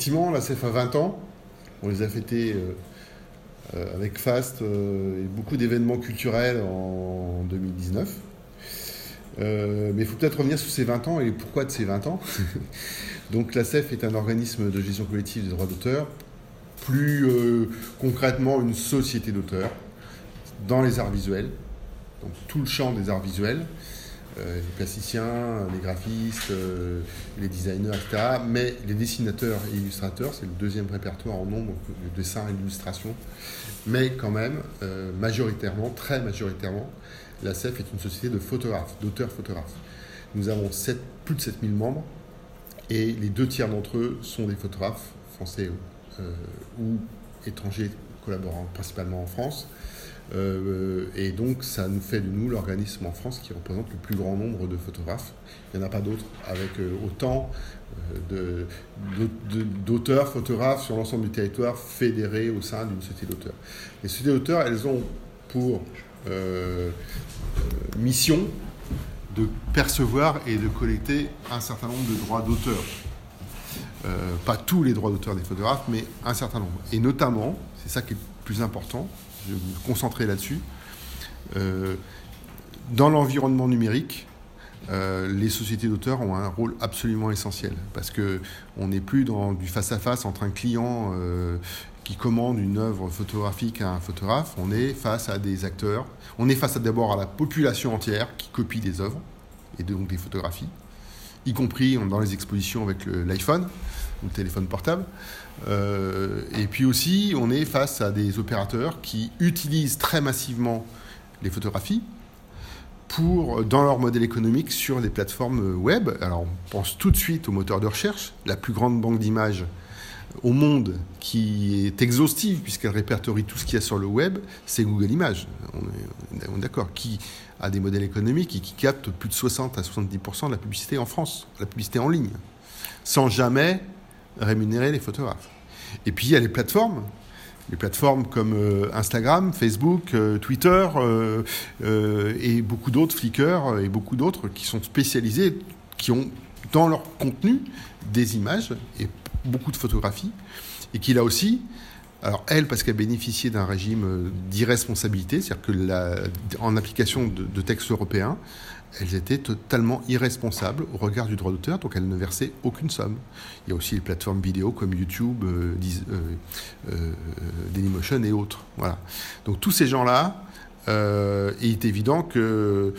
effectivement, la CEF a 20 ans. On les a fêtés avec FAST et beaucoup d'événements culturels en 2019. Mais il faut peut-être revenir sur ces 20 ans et pourquoi de ces 20 ans. Donc la CEF est un organisme de gestion collective des droits d'auteur, plus concrètement une société d'auteurs dans les arts visuels, donc tout le champ des arts visuels, les plasticiens, les graphistes, les designers, etc. Mais les dessinateurs et illustrateurs, c'est le deuxième répertoire en nombre, le dessin et l'illustration, mais quand même majoritairement, très majoritairement, la CEF est une société de photographes, d'auteurs-photographes. Nous avons plus de 7000 membres et les 2/3 d'entre eux sont des photographes français ou étrangers collaborant principalement en France. Et donc ça nous fait de nous l'organisme en France qui représente le plus grand nombre de photographes. Il n'y en a pas d'autres avec autant d'auteurs, photographes sur l'ensemble du territoire fédérés au sein d'une société d'auteurs. Les sociétés d'auteurs, elles ont pour mission de percevoir et de collecter un certain nombre de droits d'auteur. Pas tous les droits d'auteur des photographes, mais un certain nombre. Et notamment, c'est ça qui est le plus important, je vais me concentrer là-dessus, dans l'environnement numérique, les sociétés d'auteurs ont un rôle absolument essentiel, parce qu'on n'est plus dans du face-à-face entre un client qui commande une œuvre photographique à un photographe, on est face à des acteurs, on est face d'abord à la population entière qui copie des œuvres, et donc des photographies, y compris dans les expositions avec l'iPhone, ou le téléphone portable. Et puis aussi, on est face à des opérateurs qui utilisent très massivement les photographies dans leur modèle économique sur des plateformes web. Alors, on pense tout de suite aux moteurs de recherche, la plus grande banque d'images au monde qui est exhaustive puisqu'elle répertorie tout ce qu'il y a sur le web, c'est Google Images. On est d'accord. Qui a des modèles économiques et qui capte plus de 60 à 70% de la publicité en France, la publicité en ligne, sans jamais rémunérer les photographes. Et puis il y a les plateformes comme Instagram, Facebook, Twitter et beaucoup d'autres, Flickr et beaucoup d'autres qui sont spécialisés, qui ont dans leur contenu des images et beaucoup de photographies, et qui là aussi, alors elle, parce qu'elle bénéficiait d'un régime d'irresponsabilité, c'est-à-dire que en application de textes européens, elles étaient totalement irresponsables au regard du droit d'auteur, donc elles ne versaient aucune somme. Il y a aussi les plateformes vidéo comme YouTube, Dailymotion et autres. Voilà. Donc tous ces gens-là, il est évident que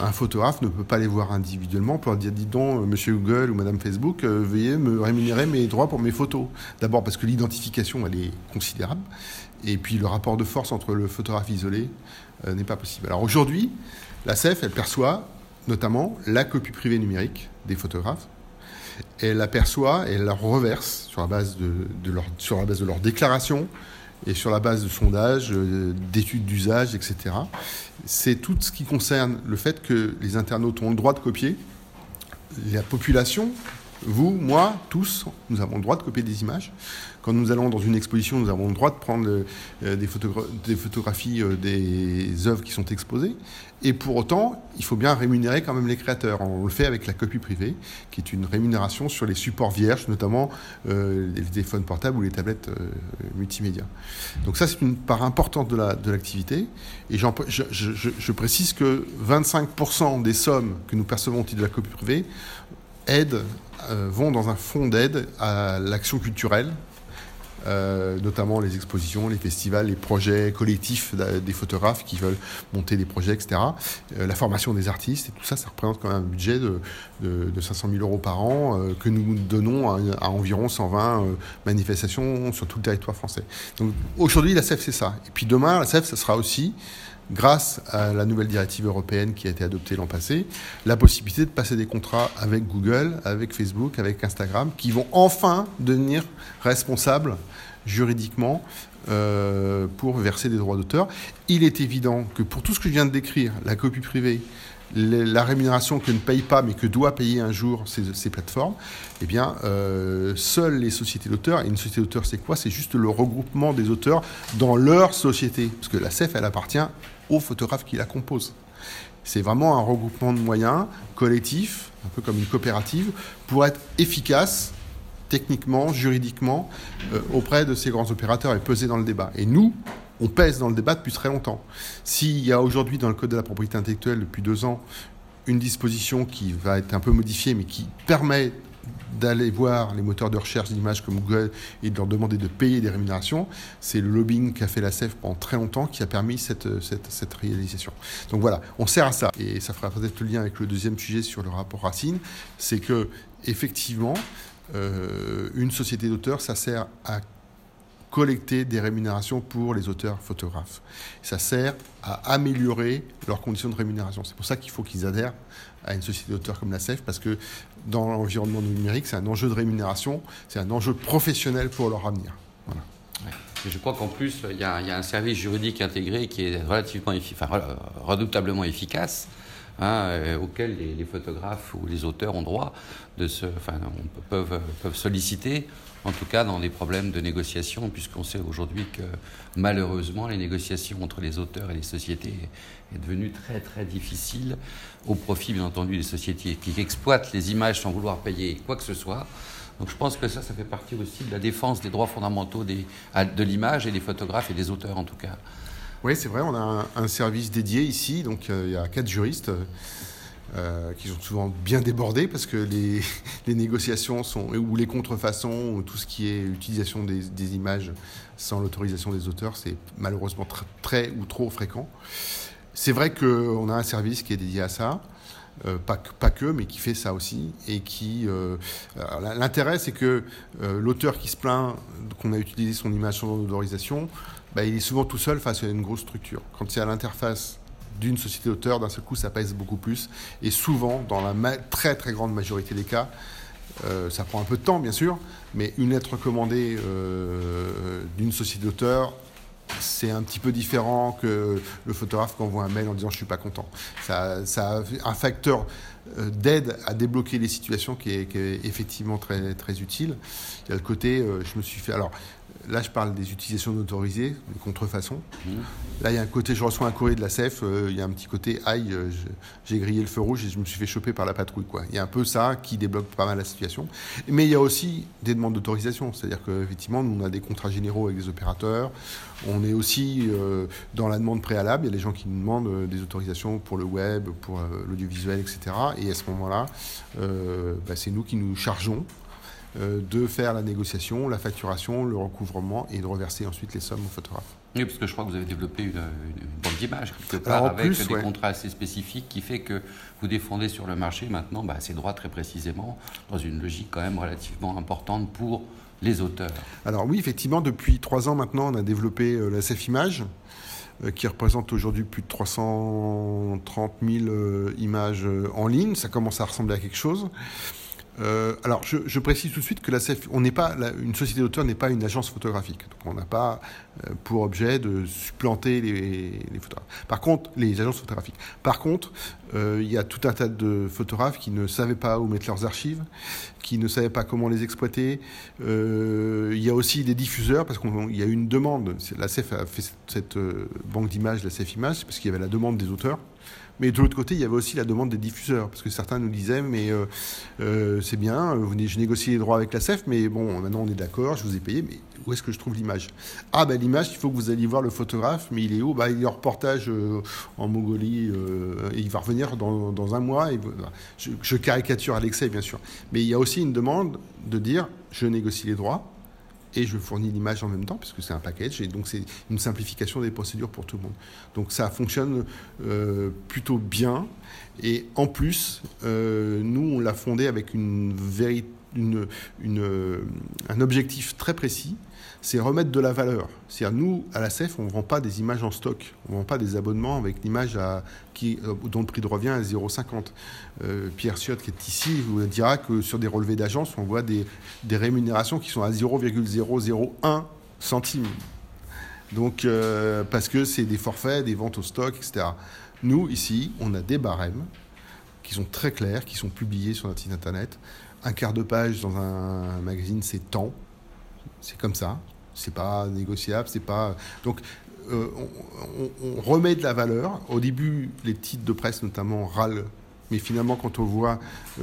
un photographe ne peut pas les voir individuellement pour leur dire « Dis donc, monsieur Google ou madame Facebook, veuillez me rémunérer mes droits pour mes photos. » D'abord parce que l'identification, elle est considérable. Et puis le rapport de force entre le photographe isolé n'est pas possible. Alors aujourd'hui, la CEF, elle perçoit notamment la copie privée numérique des photographes. Elle la perçoit et elle la reverse sur la base sur la base de leur déclaration et sur la base de sondages, d'études d'usage, etc. C'est tout ce qui concerne le fait que les internautes ont le droit de copier. La population, vous, moi, tous, nous avons le droit de copier des images. Quand nous allons dans une exposition, nous avons le droit de prendre des photographies des œuvres qui sont exposées. Et pour autant, il faut bien rémunérer quand même les créateurs. On le fait avec la copie privée, qui est une rémunération sur les supports vierges, notamment les téléphones portables ou les tablettes multimédia. Donc ça, c'est une part importante de l'activité. Et je précise que 25% des sommes que nous percevons au titre de la copie privée vont dans un fonds d'aide à l'action culturelle, notamment les expositions, les festivals, les projets collectifs des photographes qui veulent monter des projets, etc. La formation des artistes, et tout ça, ça représente quand même un budget de 500 000 € par an que nous donnons à environ 120 manifestations sur tout le territoire français. Donc aujourd'hui, la CEF, c'est ça. Et puis demain, la CEF, ça sera aussi, grâce à la nouvelle directive européenne qui a été adoptée l'an passé, la possibilité de passer des contrats avec Google, avec Facebook, avec Instagram, qui vont enfin devenir responsables juridiquement pour verser des droits d'auteur. Il est évident que pour tout ce que je viens de décrire, la copie privée, la rémunération que ne paye pas mais que doit payer un jour ces plateformes, eh bien, seules les sociétés d'auteurs, et une société d'auteurs c'est quoi ? C'est juste le regroupement des auteurs dans leur société, parce que la CEF, elle appartient aux photographes qui la composent. C'est vraiment un regroupement de moyens collectifs, un peu comme une coopérative, pour être efficace techniquement, juridiquement, auprès de ces grands opérateurs et peser dans le débat. Et nous, on pèse dans le débat depuis très longtemps. S'il y a aujourd'hui dans le Code de la propriété intellectuelle, depuis 2 ans, une disposition qui va être un peu modifiée, mais qui permet d'aller voir les moteurs de recherche d'images comme Google et de leur demander de payer des rémunérations, c'est le lobbying qu'a fait la CEF pendant très longtemps qui a permis cette réalisation. Donc voilà, on sert à ça. Et ça fera peut-être le lien avec le deuxième sujet sur le rapport Racine, c'est que effectivement, une société d'auteurs, ça sert à collecter des rémunérations pour les auteurs photographes. Ça sert à améliorer leurs conditions de rémunération. C'est pour ça qu'il faut qu'ils adhèrent à une société d'auteurs comme la CEF, parce que dans l'environnement numérique, c'est un enjeu de rémunération, c'est un enjeu professionnel pour leur avenir. Voilà. Ouais. Et je crois qu'en plus, il y a un service juridique intégré qui est relativement redoutablement efficace, auquel les photographes ou les auteurs ont droit peuvent solliciter, en tout cas dans les problèmes de négociation, puisqu'on sait aujourd'hui que malheureusement les négociations entre les auteurs et les sociétés est devenue très très difficile, au profit bien entendu des sociétés qui exploitent les images sans vouloir payer quoi que ce soit. Donc je pense que ça fait partie aussi de la défense des droits fondamentaux de l'image et des photographes et des auteurs en tout cas. Oui, c'est vrai, on a un service dédié ici, donc il y a 4 juristes qui sont souvent bien débordés parce que les négociations ou les contrefaçons, ou tout ce qui est utilisation des images sans l'autorisation des auteurs, c'est malheureusement très ou trop fréquent. C'est vrai qu'on a un service qui est dédié à ça, pas que, mais qui fait ça aussi, et qui... l'intérêt, c'est que l'auteur qui se plaint qu'on a utilisé son image sans autorisation, il est souvent tout seul face à une grosse structure. Quand c'est à l'interface d'une société d'auteur, d'un seul coup, ça pèse beaucoup plus. Et souvent, dans la très très grande majorité des cas, ça prend un peu de temps, bien sûr, mais une lettre recommandée d'une société d'auteur, c'est un petit peu différent que le photographe qui envoie un mail en disant « je ne suis pas content ». Ça a un facteur d'aide à débloquer les situations qui est effectivement très, très utile. Il y a le côté « je me suis fait… ». Alors là, je parle des utilisations non autorisées, des contrefaçons. Là, il y a un côté « je reçois un courrier de la CEF », il y a un petit côté « aïe, j'ai grillé le feu rouge et je me suis fait choper par la patrouille ». Il y a un peu ça qui débloque pas mal la situation. Mais il y a aussi des demandes d'autorisation. C'est-à-dire qu'effectivement, nous, on a des contrats généraux avec des opérateurs. On est aussi dans la demande préalable. Il y a des gens qui nous demandent des autorisations pour le web, pour l'audiovisuel, etc. Et à ce moment-là, c'est nous qui nous chargeons de faire la négociation, la facturation, le recouvrement et de reverser ensuite les sommes aux photographes. Oui, parce que je crois que vous avez développé une banque d'images quelque part avec des contrats assez spécifiques qui fait que vous défendez sur le marché maintenant ces droits très précisément dans une logique quand même relativement importante pour les auteurs. Alors oui, effectivement, depuis 3 ans maintenant, on a développé la SF Images qui représente aujourd'hui plus de 330 000 images en ligne. Ça commence à ressembler à quelque chose. Alors, je précise tout de suite que une société d'auteur n'est pas une agence photographique. Donc, on n'a pas pour objet de supplanter les photographes. Par contre, les agences photographiques. Par contre, il y a tout un tas de photographes qui ne savaient pas où mettre leurs archives, qui ne savaient pas comment les exploiter. Il y a aussi des diffuseurs, parce qu'il y a eu une demande. La CEF a fait cette banque d'images, la CEF Images, parce qu'il y avait la demande des auteurs. Mais de l'autre côté, il y avait aussi la demande des diffuseurs, parce que certains nous disaient « mais c'est bien, je négocie les droits avec la CEF, mais bon, maintenant on est d'accord, je vous ai payé, mais où est-ce que je trouve l'image ?»« Ah l'image, il faut que vous alliez voir le photographe, mais il est où ?»« Il est en reportage en Mongolie, et il va revenir dans 1 mois. » Je caricature à l'excès, bien sûr. Mais il y a aussi une demande de dire « je négocie les droits ». Et je fournis l'image en même temps, puisque c'est un package, et donc c'est une simplification des procédures pour tout le monde. Donc ça fonctionne plutôt bien, et en plus, nous on l'a fondé avec un objectif très précis, c'est remettre de la valeur. C'est-à-dire nous, à la CEF, on ne vend pas des images en stock, on ne vend pas des abonnements avec l'image dont le prix de revient est 0,50. Pierre Ciotte, qui est ici, vous dira que sur des relevés d'agence, on voit des rémunérations qui sont à 0,001 centime. Donc, parce que c'est des forfaits, des ventes au stock, etc. Nous, ici, on a des barèmes qui sont très clairs, qui sont publiés sur notre site internet. Un quart de page dans un magazine, c'est tant. C'est comme ça, c'est pas négociable, c'est pas... Donc, on remet de la valeur. Au début, les titres de presse, notamment, râlent mais finalement quand on voit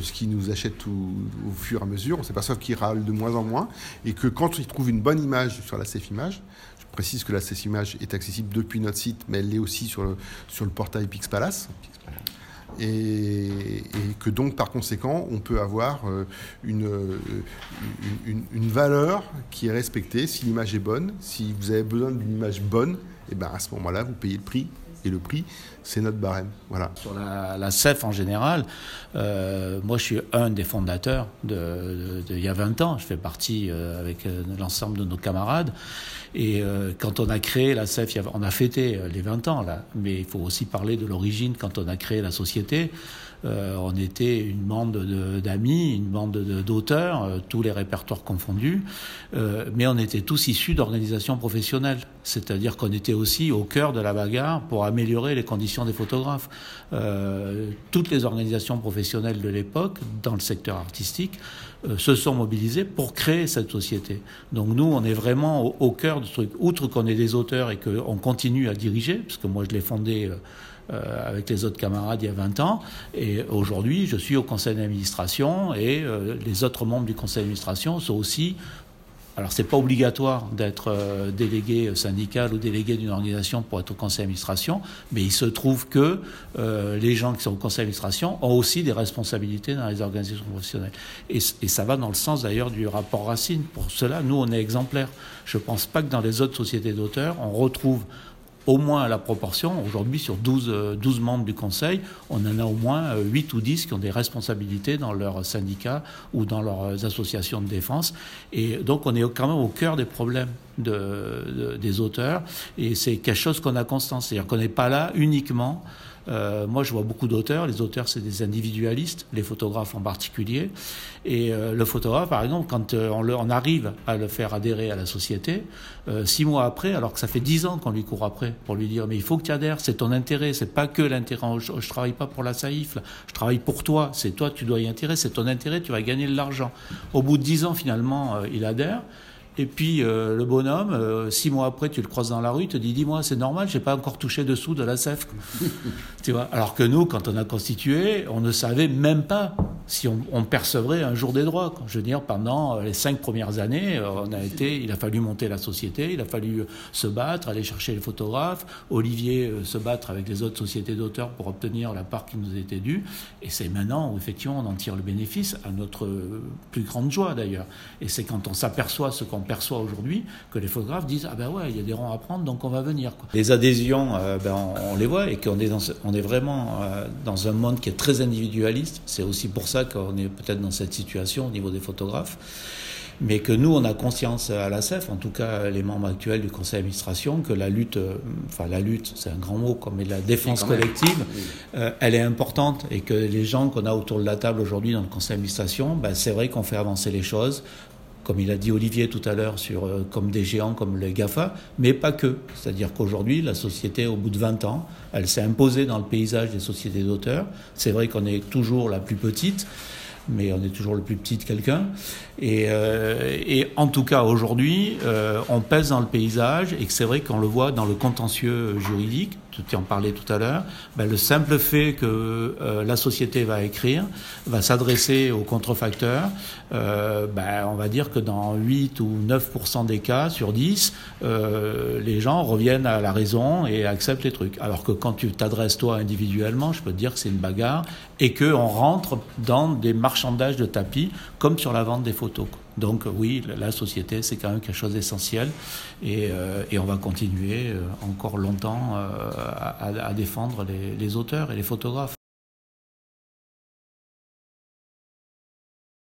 ce qu'ils nous achètent au fur et à mesure, on s'aperçoit qu'ils râlent de moins en moins, et que quand ils trouvent une bonne image sur la CEF Images, je précise que la CEF Images est accessible depuis notre site, mais elle l'est aussi sur le portail Pixpalace. Et que donc par conséquent on peut avoir une valeur qui est respectée si l'image est bonne. Si vous avez besoin d'une image bonne, et ben à ce moment-là vous payez le prix, et le prix c'est notre barème. Voilà. Sur la CEF en général, moi je suis un des fondateurs de il y a 20 ans, je fais partie avec l'ensemble de nos camarades, et quand on a créé la CEF, on a fêté les 20 ans là, mais il faut aussi parler de l'origine. Quand on a créé la société, on était une bande d'amis, une bande d'auteurs, tous les répertoires confondus, mais on était tous issus d'organisations professionnelles, c'est-à-dire qu'on était aussi au cœur de la bagarre pour améliorer les conditions des photographes. Toutes les organisations professionnelles de l'époque, dans le secteur artistique, se sont mobilisées pour créer cette société. Donc nous, on est vraiment au cœur de ce truc. Outre qu'on est des auteurs et qu'on continue à diriger, parce que moi je l'ai fondé avec les autres camarades il y a 20 ans, et aujourd'hui je suis au conseil d'administration, et les autres membres du conseil d'administration sont aussi... Alors c'est pas obligatoire d'être délégué syndical ou délégué d'une organisation pour être au conseil d'administration, mais il se trouve que les gens qui sont au conseil d'administration ont aussi des responsabilités dans les organisations professionnelles. Et ça va dans le sens d'ailleurs du rapport Racine. Pour cela, nous, on est exemplaires. Je pense pas que dans les autres sociétés d'auteurs, on retrouve au moins à la proportion. Aujourd'hui, sur 12 membres du conseil, on en a au moins 8 ou 10 qui ont des responsabilités dans leurs syndicats ou dans leurs associations de défense. Et donc, on est quand même au cœur des problèmes des auteurs. Et c'est quelque chose qu'on a constant. C'est-à-dire qu'on n'est pas là uniquement... moi, je vois beaucoup d'auteurs. Les auteurs, c'est des individualistes, les photographes en particulier. Et le photographe, par exemple, quand on arrive à le faire adhérer à la société, 6 mois après, alors que ça fait 10 ans qu'on lui court après pour lui dire « mais il faut que tu adhères, c'est ton intérêt, c'est pas que l'intérêt, je travaille pas pour la SAIF, je travaille pour toi, c'est toi, tu dois y intéresser, c'est ton intérêt, tu vas gagner de l'argent ». Au bout de 10 ans, finalement, il adhère. Et puis le bonhomme, 6 mois après, tu le croises dans la rue, te dit « dis-moi, c'est normal, j'ai pas encore touché dessous de la CEF ». Tu vois. Alors que nous, quand on a constitué, on ne savait même pas si on percevrait un jour des droits. Je veux dire, pendant les 5 premières années, il a fallu monter la société, il a fallu se battre, aller chercher les photographes, Olivier se battre avec les autres sociétés d'auteurs pour obtenir la part qui nous était due. Et c'est maintenant où effectivement on en tire le bénéfice, à notre plus grande joie d'ailleurs. Et c'est quand on s'aperçoit ce qu'on perçoit aujourd'hui, que les photographes disent « ah ben ouais, il y a des rangs à prendre, donc on va venir ». Les adhésions, on les voit, et qu'on est on est vraiment dans un monde qui est très individualiste. C'est aussi pour ça qu'on est peut-être dans cette situation au niveau des photographes. Mais que nous, on a conscience à la CEF, en tout cas les membres actuels du conseil d'administration, que la lutte, enfin la lutte, c'est un grand mot, mais la défense collective, elle est importante, et que les gens qu'on a autour de la table aujourd'hui dans le conseil d'administration, ben, c'est vrai qu'on fait avancer les choses, comme il a dit Olivier tout à l'heure, comme des géants comme les GAFA, mais pas que. C'est-à-dire qu'aujourd'hui, la société, au bout de 20 ans, elle s'est imposée dans le paysage des sociétés d'auteurs. C'est vrai qu'on est toujours la plus petite, mais on est toujours le plus petit de quelqu'un. Et en tout cas, aujourd'hui, on pèse dans le paysage, et que c'est vrai qu'on le voit dans le contentieux juridique. Tu en parlais tout à l'heure, ben le simple fait que la société va écrire, va s'adresser aux contrefacteurs, on va dire que dans 8 ou 9% des cas sur 10, les gens reviennent à la raison et acceptent les trucs. Alors que quand tu t'adresses toi individuellement, je peux te dire que c'est une bagarre, et qu'on rentre dans des marchandages de tapis, comme sur la vente des photos. Donc oui, la société, c'est quand même quelque chose d'essentiel, et on va continuer encore longtemps à défendre les auteurs et les photographes.